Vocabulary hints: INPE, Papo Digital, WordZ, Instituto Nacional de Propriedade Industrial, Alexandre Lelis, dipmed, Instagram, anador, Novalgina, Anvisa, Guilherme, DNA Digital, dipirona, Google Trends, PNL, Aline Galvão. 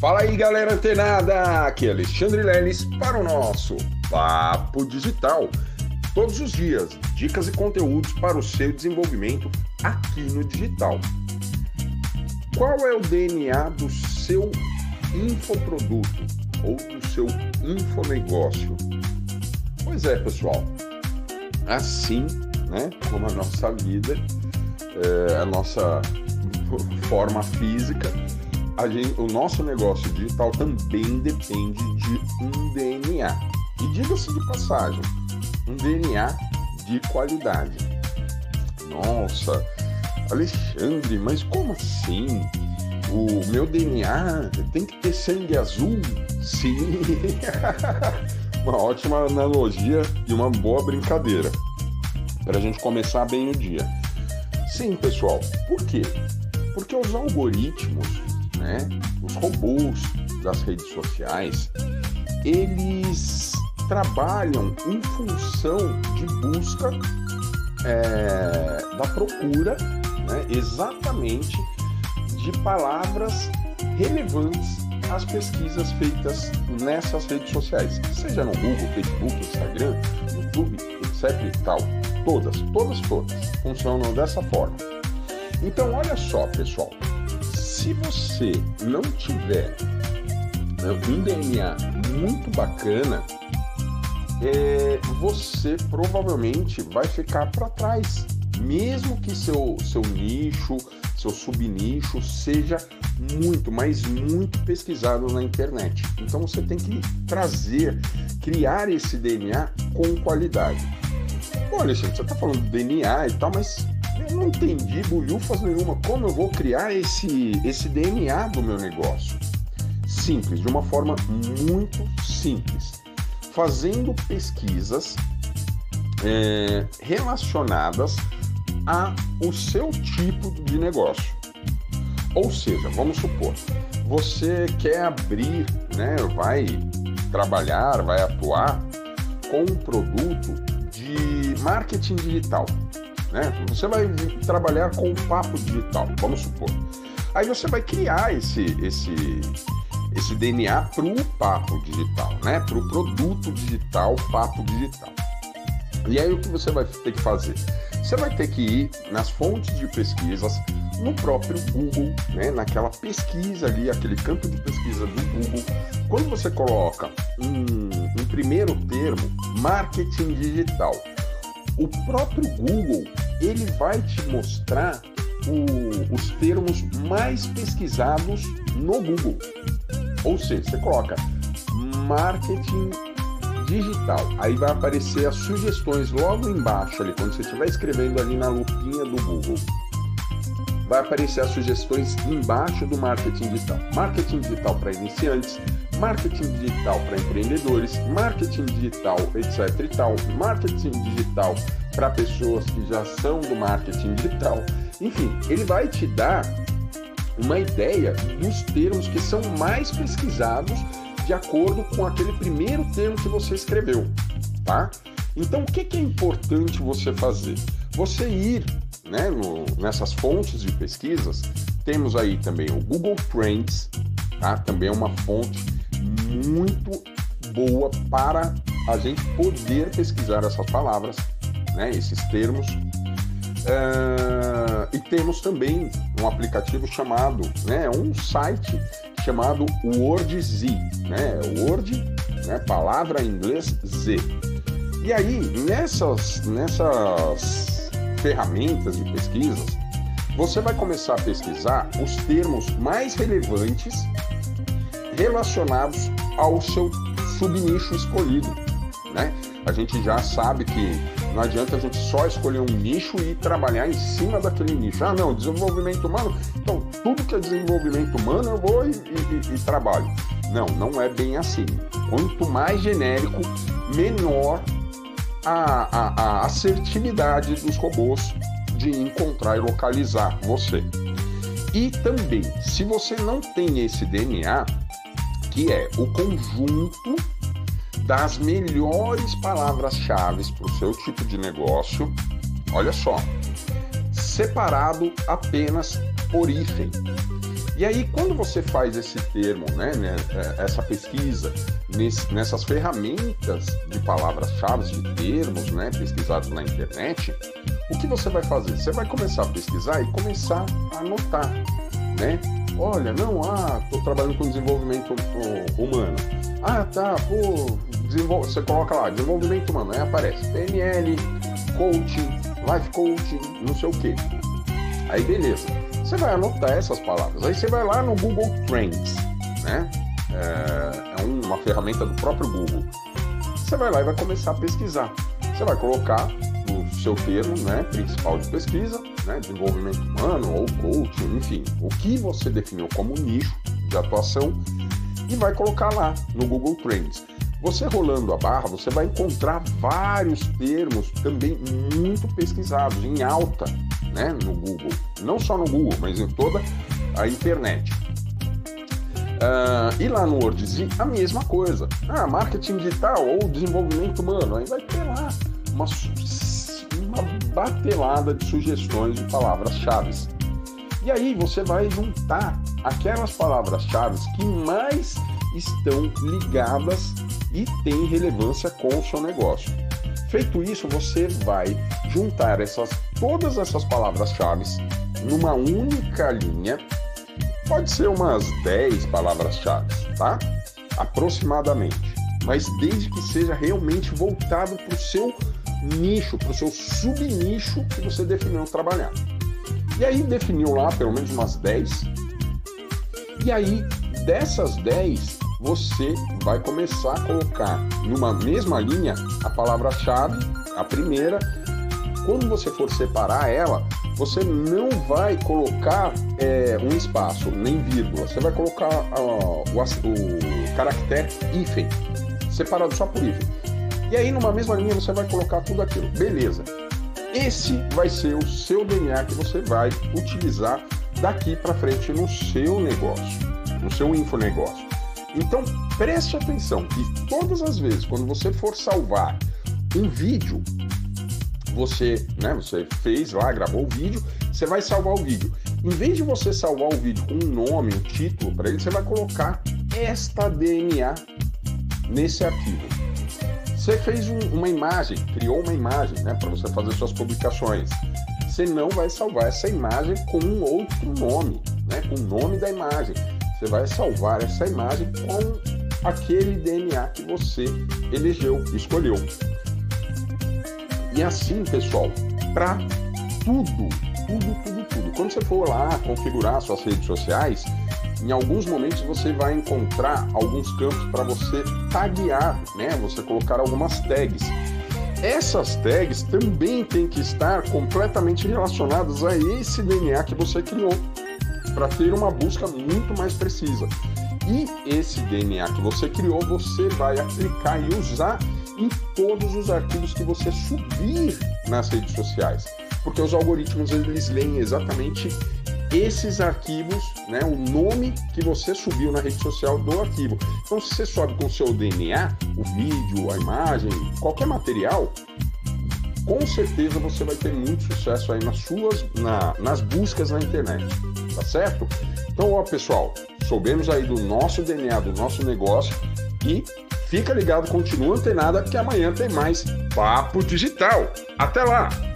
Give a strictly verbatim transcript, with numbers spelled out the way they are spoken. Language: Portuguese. Fala aí, galera antenada! Aqui é Alexandre Lelis para o nosso Papo Digital. Todos os dias, dicas e conteúdos para o seu desenvolvimento aqui no digital. Qual é o D N A do seu infoproduto ou do seu infonegócio? Pois é, pessoal. Assim, né, como a nossa vida, é, a nossa forma física, A gente, o nosso negócio digital também depende de um D N A. E diga-se de passagem, um D N A de qualidade. Nossa, Alexandre, mas como assim? O meu D N A tem que ter sangue azul? Sim! Uma ótima analogia e uma boa brincadeira para a gente começar bem o dia. Sim, pessoal. Por quê? Porque os algoritmos, né? Os robôs das redes sociais, eles trabalham em função de busca é, da procura, né? Exatamente de palavras relevantes às pesquisas feitas nessas redes sociais, seja no Google, Facebook, Instagram, YouTube, etc e tal. Todas, todas, todas funcionam dessa forma. Então, olha só, pessoal. Se você não tiver um D N A muito bacana, é, você provavelmente vai ficar para trás, mesmo que seu, seu nicho, seu subnicho seja muito, mas muito pesquisado na internet. Então você tem que trazer, criar esse D N A com qualidade. Olha, gente, você está falando do D N A e tal, mas eu não entendi bolhufas nenhuma. Como eu vou criar esse, esse D N A do meu negócio? Simples, de uma forma muito simples. Fazendo pesquisas é, relacionadas ao seu tipo de negócio. Ou seja, vamos supor, você quer abrir, né, vai trabalhar, vai atuar com um produto de marketing digital. Né? Você vai trabalhar com o Papo Digital, vamos supor. Aí você vai criar esse, esse, esse D N A para o Papo Digital, né? Para o produto digital, Papo Digital. E aí o que você vai ter que fazer? Você vai ter que ir nas fontes de pesquisas, no próprio Google, né? Naquela pesquisa ali, aquele campo de pesquisa do Google. Quando você coloca um, um primeiro termo, marketing digital, o próprio Google, ele vai te mostrar o, os termos mais pesquisados no Google. Ou seja, você coloca marketing digital, aí vai aparecer as sugestões logo embaixo ali, quando você estiver escrevendo ali na lupinha do Google. Vai aparecer as sugestões embaixo do marketing digital. Marketing digital para iniciantes, marketing digital para empreendedores, marketing digital, etc e tal, marketing digital para pessoas que já são do marketing digital. Enfim, ele vai te dar uma ideia dos termos que são mais pesquisados de acordo com aquele primeiro termo que você escreveu, tá? Então, o que que é importante você fazer? Você ir, né, no, nessas fontes de pesquisas. Temos aí também o Google Trends, tá? Também é uma fonte muito boa para a gente poder pesquisar essas palavras, né, esses termos. Uh, e temos também um aplicativo chamado, né, um site chamado WordZ, né, Word, né, palavra em inglês, Z. E aí, nessas, nessas ferramentas de pesquisas, você vai começar a pesquisar os termos mais relevantes relacionados ao seu subnicho escolhido, né? A gente já sabe que não adianta a gente só escolher um nicho e trabalhar em cima daquele nicho. Ah, não, desenvolvimento humano, então tudo que é desenvolvimento humano eu vou e, e, e trabalho. Não, não é bem assim. Quanto mais genérico, menor a, a, a assertividade dos robôs de encontrar e localizar você. E também, se você não tem esse D N A, que é o conjunto das melhores palavras-chave para o seu tipo de negócio, olha só, separado apenas por hífen. E aí, quando você faz esse termo, né, né essa pesquisa nesse, nessas ferramentas de palavras-chave, de termos, né, pesquisados na internet, o que você vai fazer? Você vai começar a pesquisar e começar a anotar, né? Olha, não, ah, tô trabalhando com desenvolvimento humano. Ah, tá, pô, desenvol... você coloca lá, desenvolvimento humano, aí aparece P N L, coaching, life coaching, não sei o quê. Aí, beleza. Você vai anotar essas palavras. Aí você vai lá no Google Trends, né? É uma ferramenta do próprio Google. Você vai lá e vai começar a pesquisar. Você vai colocar o seu termo, né, principal de pesquisa, né, desenvolvimento humano ou coaching, enfim, o que você definiu como nicho de atuação e vai colocar lá no Google Trends. Você rolando a barra, você vai encontrar vários termos também muito pesquisados, em alta, né, no Google. Não só no Google, mas em toda a internet. Uh, e lá no WordZ, a mesma coisa. Ah, marketing digital ou desenvolvimento humano. Aí vai ter lá uma, uma batelada de sugestões de palavras-chave. E aí você vai juntar aquelas palavras-chave que mais estão ligadas e têm relevância com o seu negócio. Feito isso, você vai juntar essas, todas essas palavras-chave numa única linha. Pode ser umas dez palavras-chave, tá? Aproximadamente. Mas desde que seja realmente voltado para o seu nicho, para o seu subnicho que você definiu trabalhar. E aí definiu lá pelo menos umas dez. E aí dessas dez, você vai começar a colocar numa mesma linha a palavra-chave, a primeira. Quando você for separar ela, você não vai colocar é, um espaço, nem vírgula. Você vai colocar ó, o, o caractere hífen, separado só por hífen. E aí, numa mesma linha, você vai colocar tudo aquilo. Beleza. Esse vai ser o seu D N A que você vai utilizar daqui para frente no seu negócio, no seu infonegócio. Então, preste atenção que todas as vezes, quando você for salvar um vídeo, você, né, você fez lá, gravou o vídeo, você vai salvar o vídeo. Em vez de você salvar o vídeo com um nome, um título para ele, você vai colocar esta D N A nesse arquivo. Você fez um, uma imagem, criou uma imagem, né, para você fazer suas publicações. Você não vai salvar essa imagem com um outro nome, né, com o nome da imagem. Você vai salvar essa imagem com aquele D N A que você elegeu, escolheu. E assim, pessoal, para tudo, tudo, tudo, tudo. Quando você for lá configurar suas redes sociais, em alguns momentos você vai encontrar alguns campos para você taguear, né? Você colocar algumas tags. Essas tags também têm que estar completamente relacionadas a esse D N A que você criou, para ter uma busca muito mais precisa. E esse D N A que você criou, você vai aplicar e usar em todos os arquivos que você subir nas redes sociais, porque os algoritmos eles leem exatamente esses arquivos, né, o nome que você subiu na rede social do arquivo. Então, se você sobe com o seu D N A, o vídeo, a imagem, qualquer material, com certeza você vai ter muito sucesso aí nas suas, na, nas buscas na internet, tá certo? Então, ó, pessoal, soubemos aí do nosso D N A, do nosso negócio, e fica ligado, continua antenada, porque amanhã tem mais Papo Digital. Até lá!